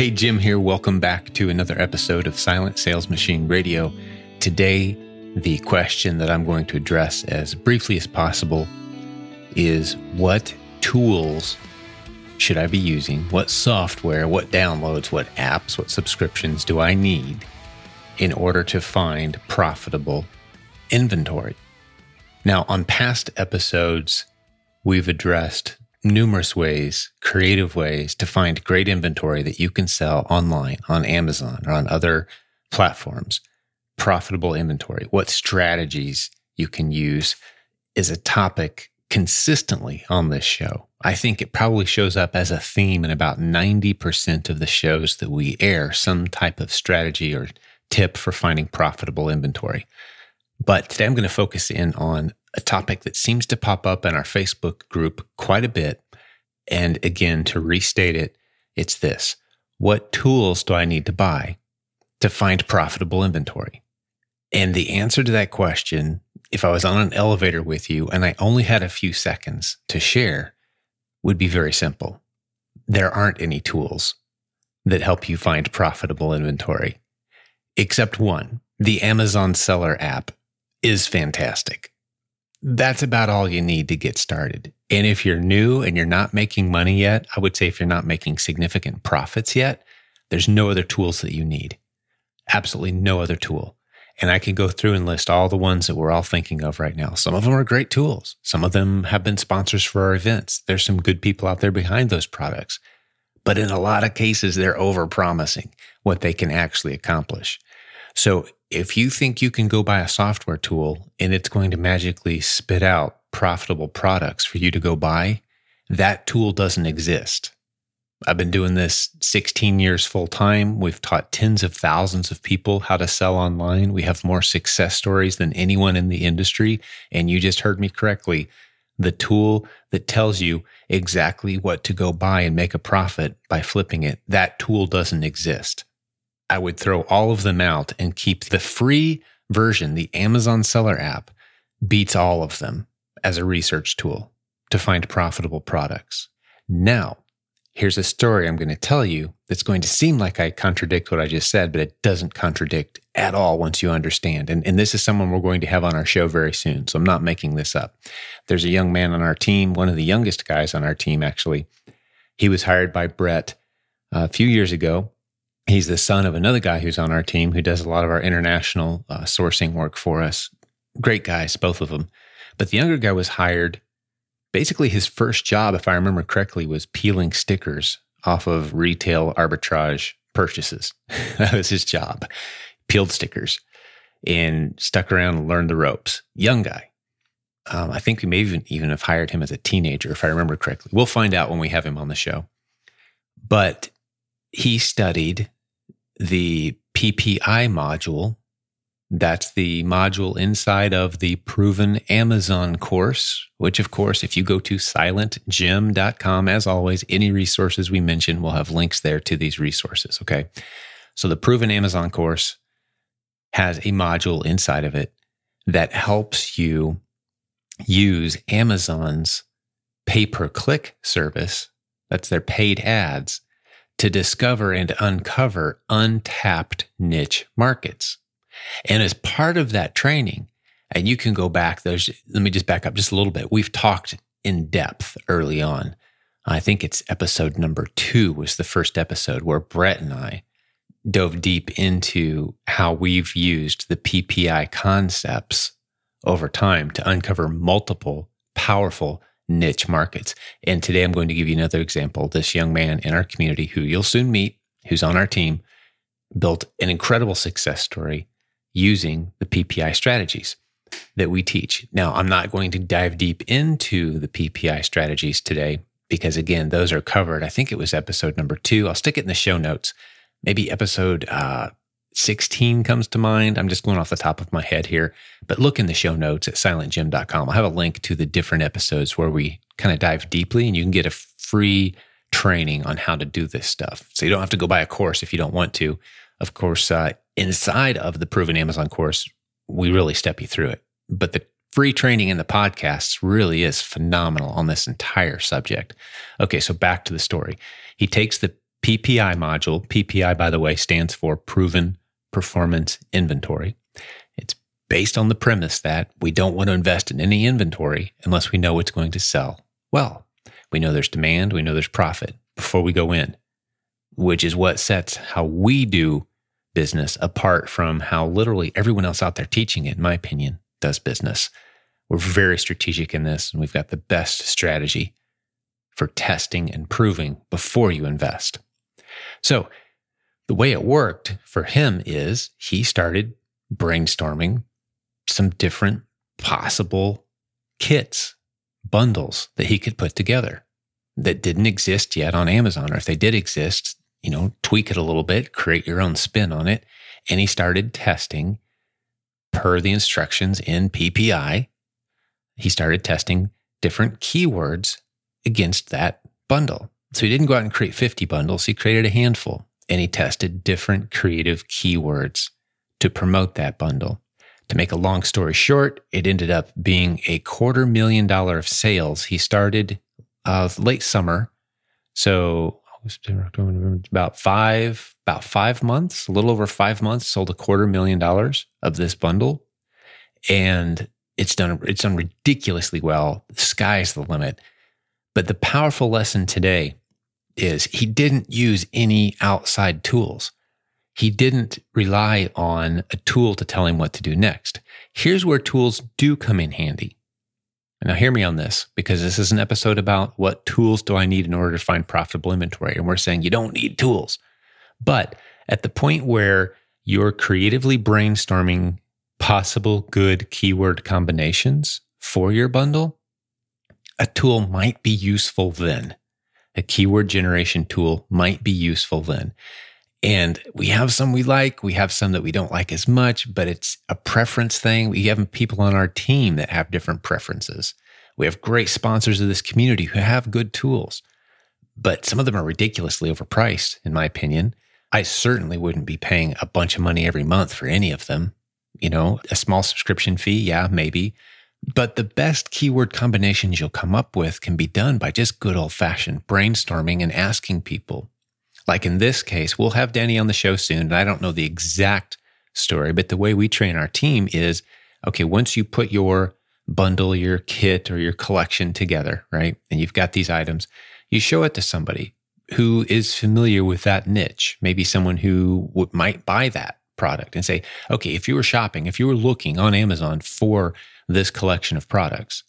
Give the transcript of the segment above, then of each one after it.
Hey, Jim here. Welcome back to another episode of Silent Sales Machine Radio. Today, the question that I'm going to address as briefly as possible is what tools should I be using? What software, what downloads, what apps, what subscriptions do I need in order to find profitable inventory? Now, on past episodes, we've addressed numerous ways, creative ways to find great inventory that you can sell online, on Amazon, or on other platforms. Profitable inventory, what strategies you can use is a topic consistently on this show. I think it probably shows up as a theme in about 90% of the shows that we air, some type of strategy or tip for finding profitable inventory. But today I'm going to focus in on a topic that seems to pop up in our Facebook group quite a bit. And again, to restate it, it's this: what tools do I need to buy to find profitable inventory? And the answer to that question, if I was on an elevator with you and I only had a few seconds to share, would be very simple. There aren't any tools that help you find profitable inventory, except one. The Amazon Seller app is fantastic. That's about all you need to get started. And if you're new and you're not making money yet, I would say if you're not making significant profits yet, there's no other tools that you need. Absolutely no other tool. And I can go through and list all the ones that we're all thinking of right now. Some of them are great tools. Some of them have been sponsors for our events. There's some good people out there behind those products. But in a lot of cases, they're overpromising what they can actually accomplish. So if you think you can go buy a software tool and it's going to magically spit out profitable products for you to go buy, that tool doesn't exist. I've been doing this 16 years full time. We've taught tens of thousands of people how to sell online. We have more success stories than anyone in the industry. And you just heard me correctly. The tool that tells you exactly what to go buy and make a profit by flipping it, that tool doesn't exist. I would throw all of them out and keep the free version. The Amazon Seller app beats all of them as a research tool to find profitable products. Now, here's a story I'm going to tell you that's going to seem like I contradict what I just said, but it doesn't contradict at all once you understand. And this is someone we're going to have on our show very soon, so I'm not making this up. There's a young man on our team, one of the youngest guys on our team, actually. He was hired by Brett a few years ago. He's the son of another guy who's on our team who does a lot of our international sourcing work for us. Great guys, both of them. But the younger guy was hired. Basically, his first job, if I remember correctly, was peeling stickers off of retail arbitrage purchases. That was his job. Peeled stickers and stuck around and learned the ropes. Young guy. I think we may even have hired him as a teenager, if I remember correctly. We'll find out when we have him on the show. But he studied the PPI module. That's the module inside of the Proven Amazon course, which, of course, if you go to silentjim.com, as always, any resources we mention will have links there to these resources, okay? So the Proven Amazon course has a module inside of it that helps you use Amazon's pay-per-click service, that's their paid ads, to discover and uncover untapped niche markets. And as part of that training, and you can go back, let me just back up just a little bit. We've talked in depth early on. I think it's episode number 2 was the first episode where Brett and I dove deep into how we've used the PPI concepts over time to uncover multiple powerful niche markets. And today I'm going to give you another example. This young man in our community who you'll soon meet, who's on our team, built an incredible success story using the PPI strategies that we teach. Now, I'm not going to dive deep into the PPI strategies today because, again, those are covered. I think it was episode number 2. I'll stick it in the show notes. Maybe episode 16 comes to mind. I'm just going off the top of my head here, but look in the show notes at silentjim.com. I'll have a link to the different episodes where we kind of dive deeply, and you can get a free training on how to do this stuff. So you don't have to go buy a course if you don't want to. Of course, inside of the Proven Amazon course, we really step you through it. But the free training in the podcasts really is phenomenal on this entire subject. Okay, so back to the story. He takes the PPI module. PPI, by the way, stands for Proven Performance Inventory. It's based on the premise that we don't want to invest in any inventory unless we know it's going to sell well. We know there's demand, we know there's profit before we go in, which is what sets how we do business apart from how literally everyone else out there teaching it, in my opinion, does business. We're very strategic in this, and we've got the best strategy for testing and proving before you invest. So the way it worked for him is he started brainstorming some different possible kits, bundles that he could put together that didn't exist yet on Amazon, or if they did exist, you know, tweak it a little bit, create your own spin on it. And he started testing per the instructions in PPI. He started testing different keywords against that bundle. So he didn't go out and create 50 bundles. He created a handful, and he tested different creative keywords to promote that bundle. To make a long story short, it ended up being a $250,000 of sales. He started late summer. So about 5 months, a little over 5 months, sold $250,000 of this bundle. And it's done ridiculously well. The sky's the limit. But the powerful lesson today is he didn't use any outside tools. He didn't rely on a tool to tell him what to do next. Here's where tools do come in handy. Now hear me on this, because this is an episode about what tools do I need in order to find profitable inventory. And we're saying you don't need tools. But at the point where you're creatively brainstorming possible good keyword combinations for your bundle, a tool might be useful then. A keyword generation tool might be useful then. And we have some we like, we have some that we don't like as much, but it's a preference thing. We have people on our team that have different preferences. We have great sponsors of this community who have good tools, but some of them are ridiculously overpriced, in my opinion. I certainly wouldn't be paying a bunch of money every month for any of them. You know, a small subscription fee, yeah, maybe. But the best keyword combinations you'll come up with can be done by just good old-fashioned brainstorming and asking people. Like in this case, we'll have Danny on the show soon, and I don't know the exact story, but the way we train our team is, okay, once you put your bundle, your kit, or your collection together, right, and you've got these items, you show it to somebody who is familiar with that niche, maybe someone who might buy that product, and say, okay, if you were shopping, if you were looking on Amazon for this collection of products,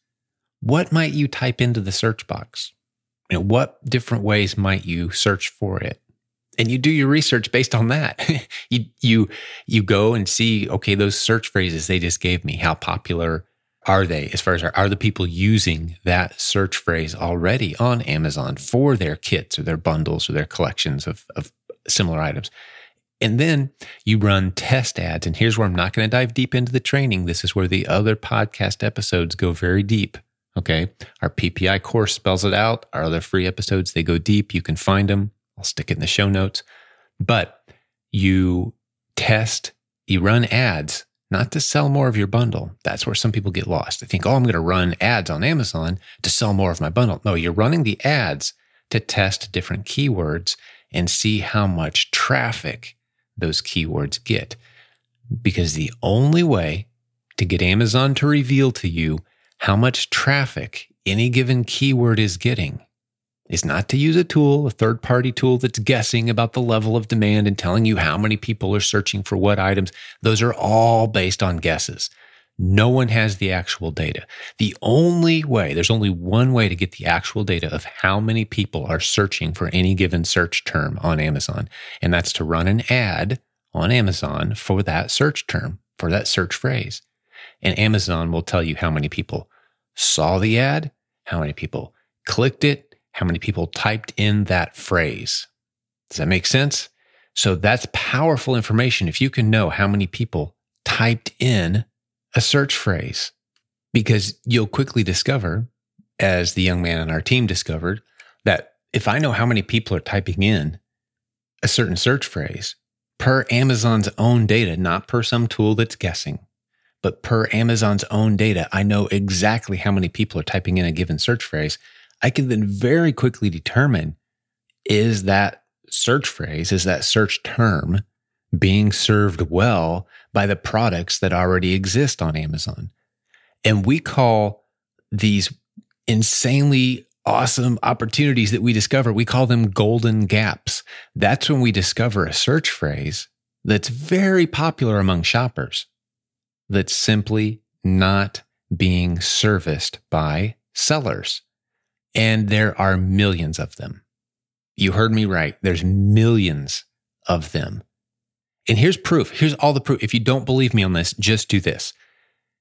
what might you type into the search box? You know, what different ways might you search for it? And you do your research based on that. You go and see, okay, those search phrases they just gave me, how popular are they? As far as are the people using that search phrase already on Amazon for their kits or their bundles or their collections of similar items? And then you run test ads. And here's where I'm not going to dive deep into the training. This is where the other podcast episodes go very deep. Okay. Our PPI course spells it out. Our other free episodes, they go deep. You can find them. I'll stick it in the show notes. But you test, you run ads, not to sell more of your bundle. That's where some people get lost. They think, oh, I'm going to run ads on Amazon to sell more of my bundle. No, you're running the ads to test different keywords and see how much traffic those keywords get. Because the only way to get Amazon to reveal to you how much traffic any given keyword is getting is not to use a tool, a third-party tool that's guessing about the level of demand and telling you how many people are searching for what items. Those are all based on guesses. No one has the actual data. The only way, there's only one way to get the actual data of how many people are searching for any given search term on Amazon, and that's to run an ad on Amazon for that search term, for that search phrase. And Amazon will tell you how many people saw the ad, how many people clicked it, how many people typed in that phrase. Does that make sense? So that's powerful information if you can know how many people typed in a search phrase, because you'll quickly discover, as the young man on our team discovered, that if I know how many people are typing in a certain search phrase per Amazon's own data, not per some tool that's guessing, but per Amazon's own data, I know exactly how many people are typing in a given search phrase. I can then very quickly determine, is that search phrase, is that search term being served well by the products that already exist on Amazon? And we call these insanely awesome opportunities that we discover, we call them golden gaps. That's when we discover a search phrase that's very popular among shoppers that's simply not being serviced by sellers. And there are millions of them. You heard me right. There's millions of them. And here's proof. Here's all the proof. If you don't believe me on this, just do this.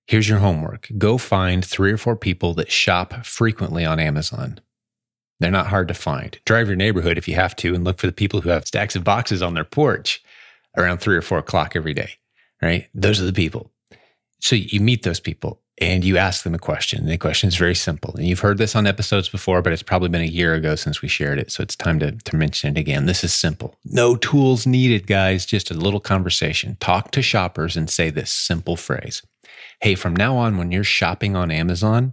Here's your homework. Go find 3 or 4 people that shop frequently on Amazon. They're not hard to find. Drive your neighborhood if you have to and look for the people who have stacks of boxes on their porch around 3 or 4 o'clock every day, right? Those are the people. So you meet those people and you ask them a question. And the question is very simple. And you've heard this on episodes before, but it's probably been a year ago since we shared it. So it's time to mention it again. This is simple. No tools needed, guys. Just a little conversation. Talk to shoppers and say this simple phrase. Hey, from now on, when you're shopping on Amazon,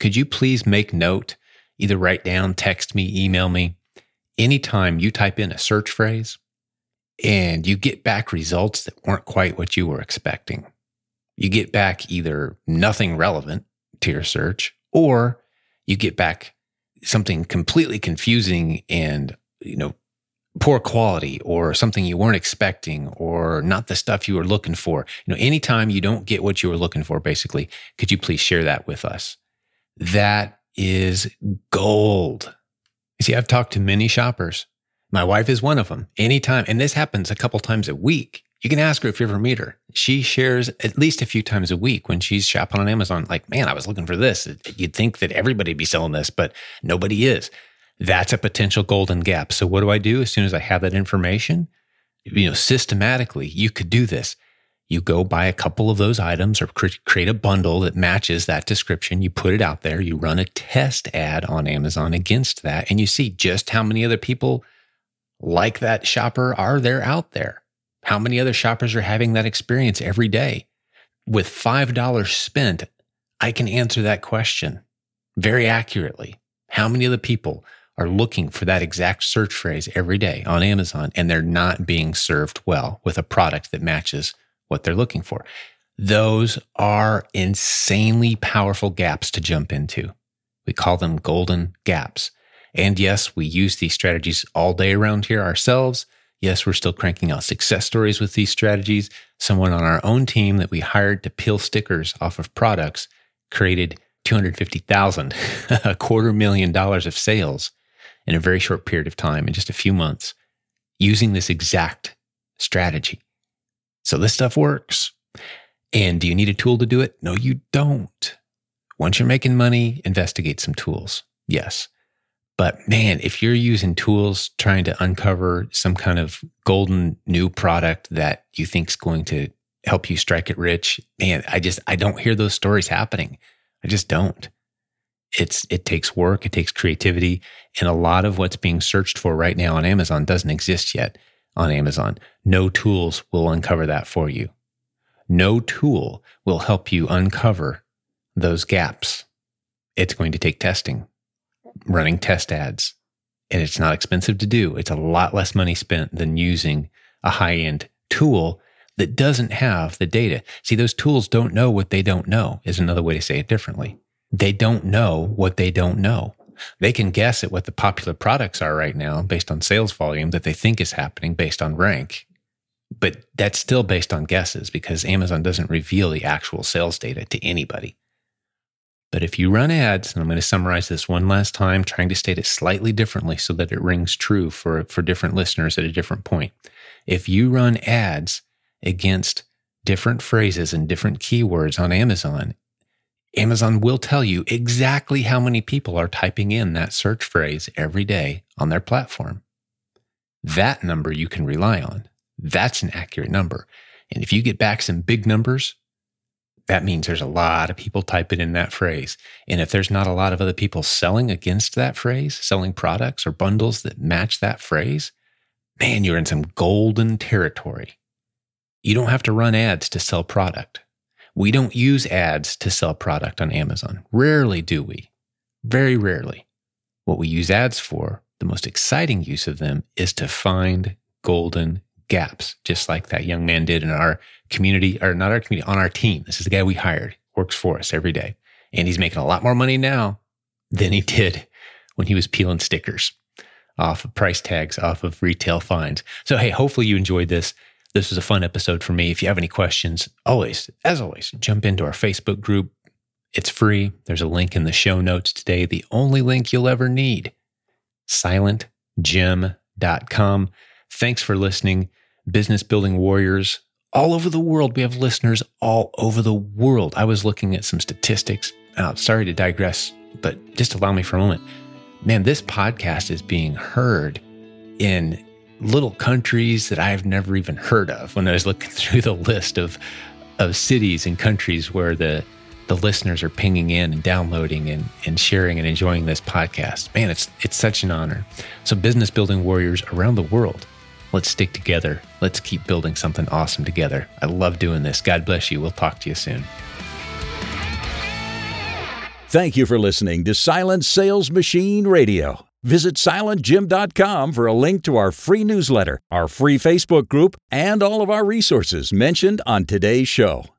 could you please make note, either write down, text me, email me, anytime you type in a search phrase and you get back results that weren't quite what you were expecting. You get back either nothing relevant to your search, or you get back something completely confusing and, poor quality, or something you weren't expecting, or not the stuff you were looking for. Anytime you don't get what you were looking for, basically, could you please share that with us? That is gold. You see, I've talked to many shoppers. My wife is one of them. Anytime, and this happens a couple times a week. You can ask her if you ever meet her. She shares at least a few times a week when she's shopping on Amazon. Like, man, I was looking for this. You'd think that everybody'd be selling this, but nobody is. That's a potential golden gap. So what do I do as soon as I have that information? Systematically, you could do this. You go buy a couple of those items or create a bundle that matches that description. You put it out there. You run a test ad on Amazon against that, and you see just how many other people like that shopper are there out there. How many other shoppers are having that experience every day? With $5 spent, I can answer that question very accurately. How many other people are looking for that exact search phrase every day on Amazon, and they're not being served well with a product that matches what they're looking for? Those are insanely powerful gaps to jump into. We call them golden gaps. And yes, we use these strategies all day around here ourselves. Yes, we're still cranking out success stories with these strategies. Someone on our own team that we hired to peel stickers off of products created $250,000, $250,000 of sales in a very short period of time, in just a few months, using this exact strategy. So this stuff works. And do you need a tool to do it? No, you don't. Once you're making money, investigate some tools. Yes. But man, if you're using tools trying to uncover some kind of golden new product that you think is going to help you strike it rich, man, I don't hear those stories happening. I just don't. It takes work. It takes creativity. And a lot of what's being searched for right now on Amazon doesn't exist yet on Amazon. No tools will uncover that for you. No tool will help you uncover those gaps. It's going to take testing, running test ads. And it's not expensive to do. It's a lot less money spent than using a high-end tool that doesn't have the data. See, those tools don't know what they don't know is another way to say it differently. They don't know what they don't know. They can guess at what the popular products are right now based on sales volume that they think is happening based on rank. But that's still based on guesses because Amazon doesn't reveal the actual sales data to anybody. But if you run ads, and I'm going to summarize this one last time, trying to state it slightly differently so that it rings true for different listeners at a different point. If you run ads against different phrases and different keywords on Amazon, Amazon will tell you exactly how many people are typing in that search phrase every day on their platform. That number you can rely on. That's an accurate number. And if you get back some big numbers, that means there's a lot of people typing in that phrase. And if there's not a lot of other people selling against that phrase, selling products or bundles that match that phrase, man, you're in some golden territory. You don't have to run ads to sell product. We don't use ads to sell product on Amazon. Rarely do we. Very rarely. What we use ads for, the the most exciting use of them is to find golden gaps, just like that young man did in our community, or not our community, on our team. This is the guy we hired, works for us every day. And he's making a lot more money now than he did when he was peeling stickers off of price tags, off of retail fines. So, hey, hopefully you enjoyed this. This was a fun episode for me. If you have any questions, as always, jump into our Facebook group. It's free. There's a link in the show notes today. The only link you'll ever need, silentjim.com. Thanks for listening, business building warriors all over the world. We have listeners all over the world. I was looking at some statistics. Sorry to digress, but just allow me for a moment. Man, this podcast is being heard in little countries that I've never even heard of. When I was looking through the list of cities and countries where the listeners are pinging in and downloading and sharing and enjoying this podcast, man, it's such an honor. So business building warriors around the world, let's stick together. Let's keep building something awesome together. I love doing this. God bless you. We'll talk to you soon. Thank you for listening to Silent Sales Machine Radio. Visit silentjim.com for a link to our free newsletter, our free Facebook group, and all of our resources mentioned on today's show.